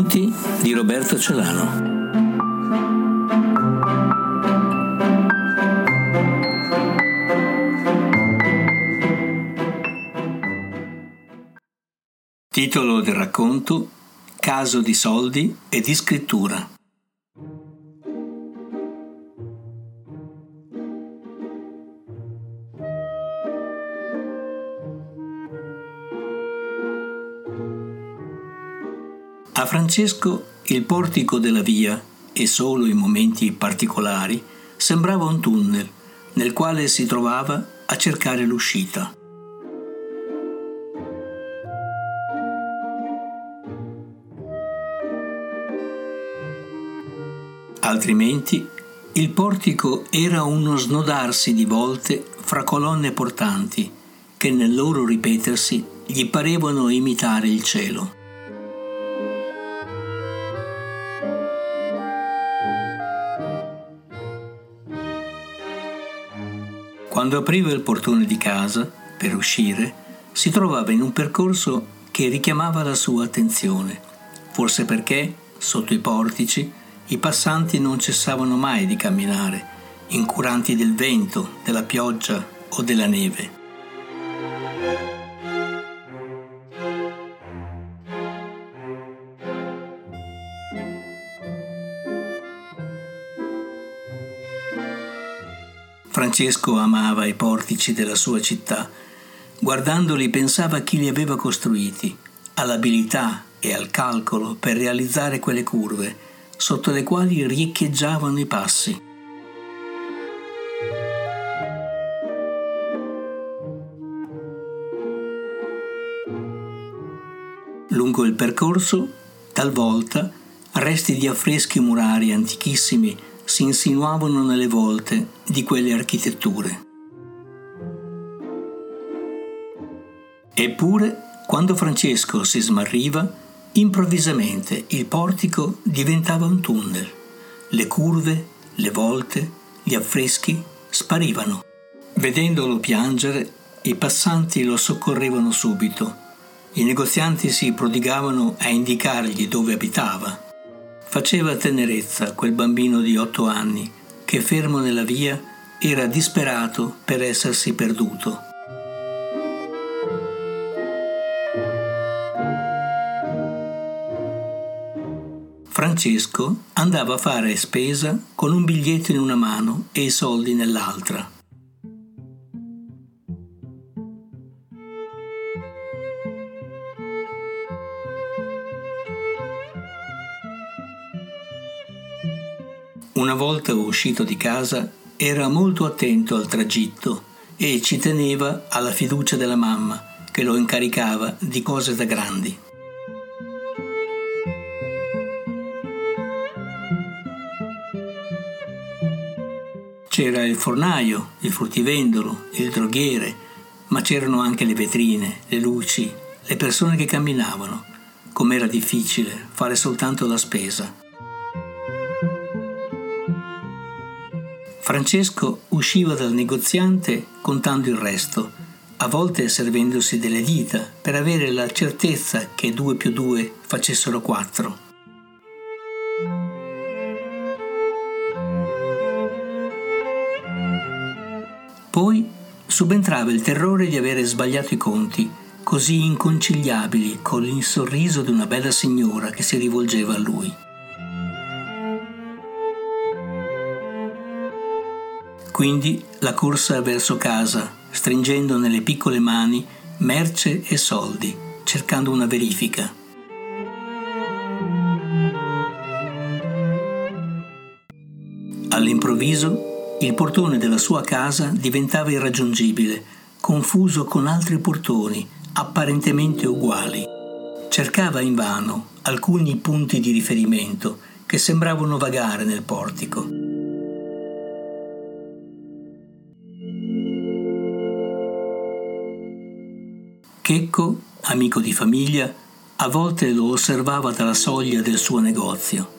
racconti di Roberto Celano. Titolo del racconto: Caso di soldi e di scrittura. A Francesco il portico della via, e solo in momenti particolari, sembrava un tunnel nel quale si trovava a cercare l'uscita. Altrimenti il portico era uno snodarsi di volte fra colonne portanti che nel loro ripetersi gli parevano imitare il cielo. Quando apriva il portone di casa per uscire, si trovava in un percorso che richiamava la sua attenzione, forse perché sotto i portici i passanti non cessavano mai di camminare, incuranti del vento, della pioggia o della neve. Francesco amava i portici della sua città. Guardandoli pensava a chi li aveva costruiti, all'abilità e al calcolo per realizzare quelle curve sotto le quali riecheggiavano i passi. Lungo il percorso, talvolta, resti di affreschi murari antichissimi si insinuavano nelle volte di quelle architetture. Eppure, quando Francesco si smarriva, improvvisamente il portico diventava un tunnel. Le curve, le volte, gli affreschi sparivano. Vedendolo piangere, i passanti lo soccorrevano subito. I negozianti si prodigavano a indicargli dove abitava. Faceva tenerezza quel bambino di 8 anni che, fermo nella via, era disperato per essersi perduto. Francesco andava a fare spesa con un biglietto in una mano e i soldi nell'altra. Una volta uscito di casa era molto attento al tragitto e ci teneva alla fiducia della mamma che lo incaricava di cose da grandi. C'era il fornaio, il fruttivendolo, il droghiere, ma c'erano anche le vetrine, le luci, le persone che camminavano. Com'era difficile fare soltanto la spesa. Francesco usciva dal negoziante contando il resto, a volte servendosi delle dita per avere la certezza che 2 più 2 facessero 4. Poi subentrava il terrore di avere sbagliato i conti, così inconciliabili con il sorriso di una bella signora che si rivolgeva a lui. Quindi la corsa verso casa, stringendo nelle piccole mani merce e soldi, cercando una verifica. All'improvviso, il portone della sua casa diventava irraggiungibile, confuso con altri portoni apparentemente uguali. Cercava invano alcuni punti di riferimento che sembravano vagare nel portico. Checco, amico di famiglia, a volte lo osservava dalla soglia del suo negozio.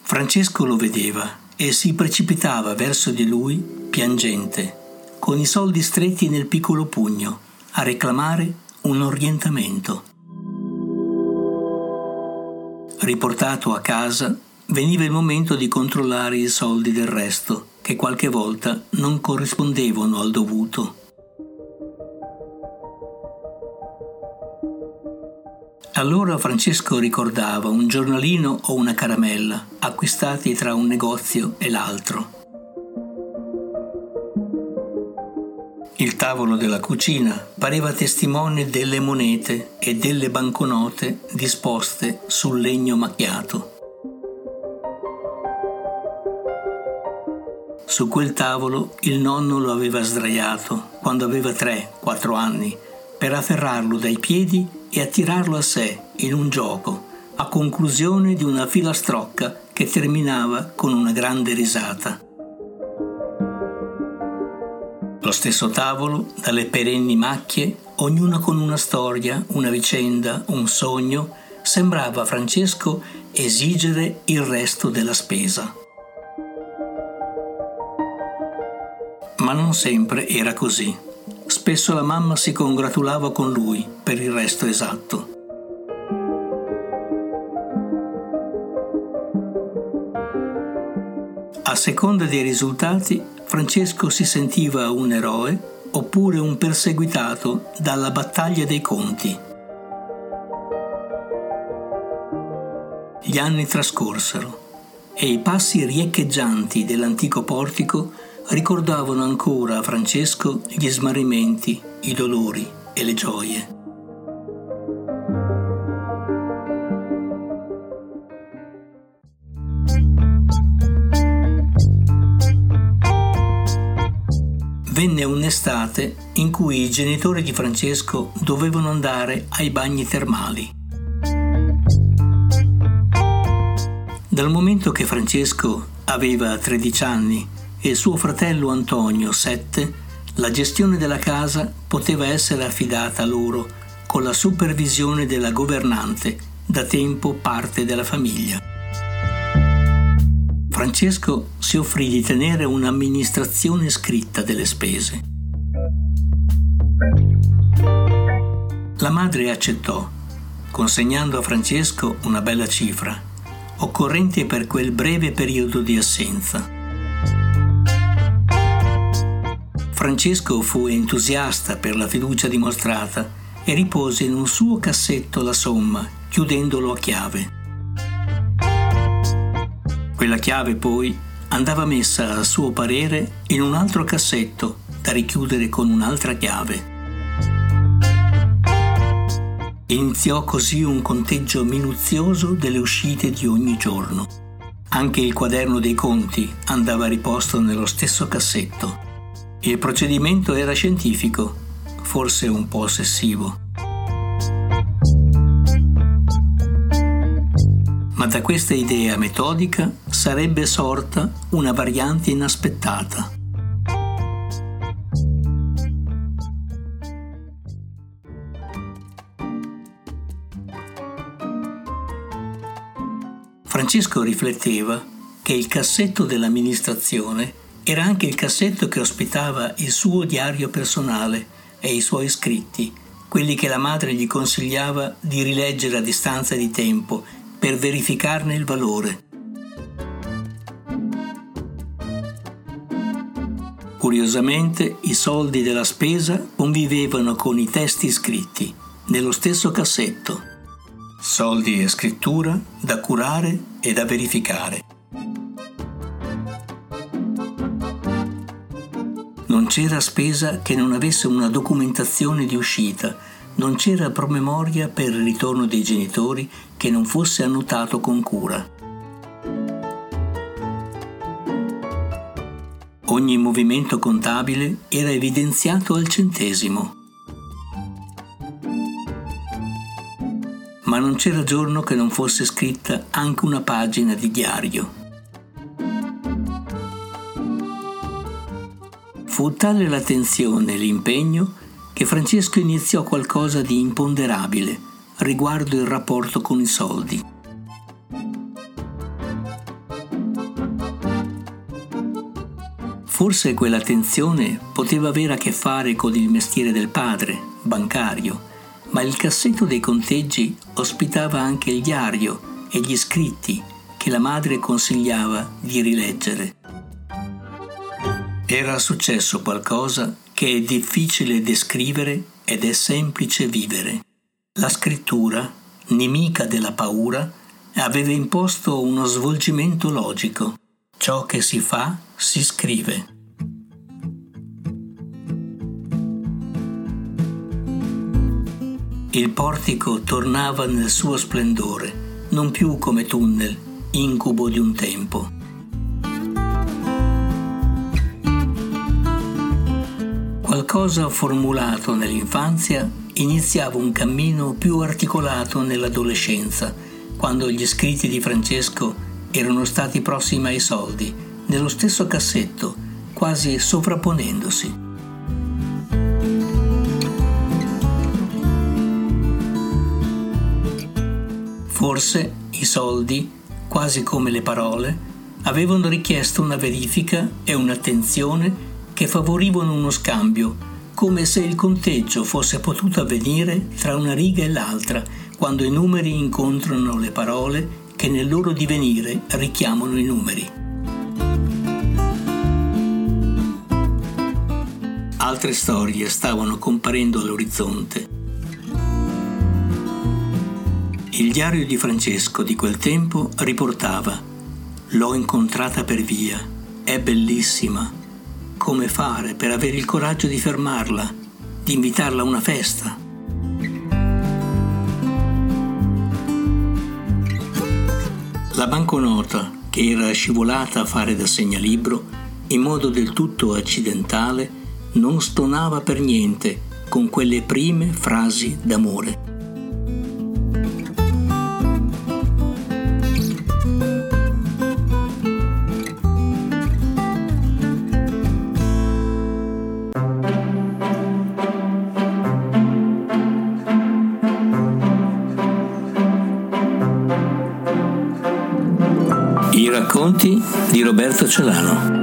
Francesco lo vedeva e si precipitava verso di lui, piangente, con i soldi stretti nel piccolo pugno, a reclamare un orientamento. Riportato a casa, veniva il momento di controllare i soldi del resto, che qualche volta non corrispondevano al dovuto. Allora Francesco ricordava un giornalino o una caramella, acquistati tra un negozio e l'altro. Il tavolo della cucina pareva testimone delle monete e delle banconote disposte sul legno macchiato. Su quel tavolo il nonno lo aveva sdraiato quando aveva 3-4 anni per afferrarlo dai piedi e attirarlo a sé in un gioco, a conclusione di una filastrocca che terminava con una grande risata. Lo stesso tavolo, dalle perenni macchie, ognuna con una storia, una vicenda, un sogno, sembrava a Francesco esigere il resto della spesa. Ma non sempre era così. Spesso la mamma si congratulava con lui per il resto esatto. A seconda dei risultati, Francesco si sentiva un eroe oppure un perseguitato dalla battaglia dei conti. Gli anni trascorsero e i passi riecheggianti dell'antico portico ricordavano ancora a Francesco gli smarrimenti, i dolori e le gioie. Venne un'estate in cui i genitori di Francesco dovevano andare ai bagni termali. Dal momento che Francesco aveva 13 anni e suo fratello Antonio, 7, la gestione della casa poteva essere affidata a loro con la supervisione della governante, da tempo parte della famiglia. Francesco si offrì di tenere un'amministrazione scritta delle spese. La madre accettò, consegnando a Francesco una bella cifra, occorrente per quel breve periodo di assenza. Francesco fu entusiasta per la fiducia dimostrata e ripose in un suo cassetto la somma, chiudendolo a chiave. Quella chiave poi andava messa, a suo parere, in un altro cassetto da richiudere con un'altra chiave. Iniziò così un conteggio minuzioso delle uscite di ogni giorno. Anche il quaderno dei conti andava riposto nello stesso cassetto. Il procedimento era scientifico, forse un po' ossessivo. Ma da questa idea metodica sarebbe sorta una variante inaspettata. Francesco rifletteva che il cassetto dell'amministrazione era anche il cassetto che ospitava il suo diario personale e i suoi scritti, quelli che la madre gli consigliava di rileggere a distanza di tempo per verificarne il valore. Curiosamente, i soldi della spesa convivevano con i testi scritti, nello stesso cassetto. Soldi e scrittura da curare e da verificare. Non c'era spesa che non avesse una documentazione di uscita, non c'era promemoria per il ritorno dei genitori che non fosse annotato con cura. Ogni movimento contabile era evidenziato al centesimo. Ma non c'era giorno che non fosse scritta anche una pagina di diario. Fu tale l'attenzione e l'impegno che Francesco iniziò qualcosa di imponderabile riguardo il rapporto con i soldi. Forse quell'attenzione poteva avere a che fare con il mestiere del padre, bancario, ma il cassetto dei conteggi ospitava anche il diario e gli scritti che la madre consigliava di rileggere. Era successo qualcosa che è difficile descrivere ed è semplice vivere. La scrittura, nemica della paura, aveva imposto uno svolgimento logico. Ciò che si fa, si scrive. Il portico tornava nel suo splendore, non più come tunnel, incubo di un tempo. Qualcosa formulato nell'infanzia iniziava un cammino più articolato nell'adolescenza, quando gli scritti di Francesco erano stati prossimi ai soldi, nello stesso cassetto, quasi sovrapponendosi. Forse i soldi, quasi come le parole, avevano richiesto una verifica e un'attenzione che favorivano uno scambio, come se il conteggio fosse potuto avvenire tra una riga e l'altra, quando i numeri incontrano le parole che nel loro divenire richiamano i numeri. Altre storie stavano comparendo all'orizzonte. Il diario di Francesco di quel tempo riportava: «L'ho incontrata per via, è bellissima. Come fare per avere il coraggio di fermarla, di invitarla a una festa?» La banconota, che era scivolata a fare da segnalibro, in modo del tutto accidentale, non stonava per niente con quelle prime frasi d'amore. Racconti di Roberto Celano.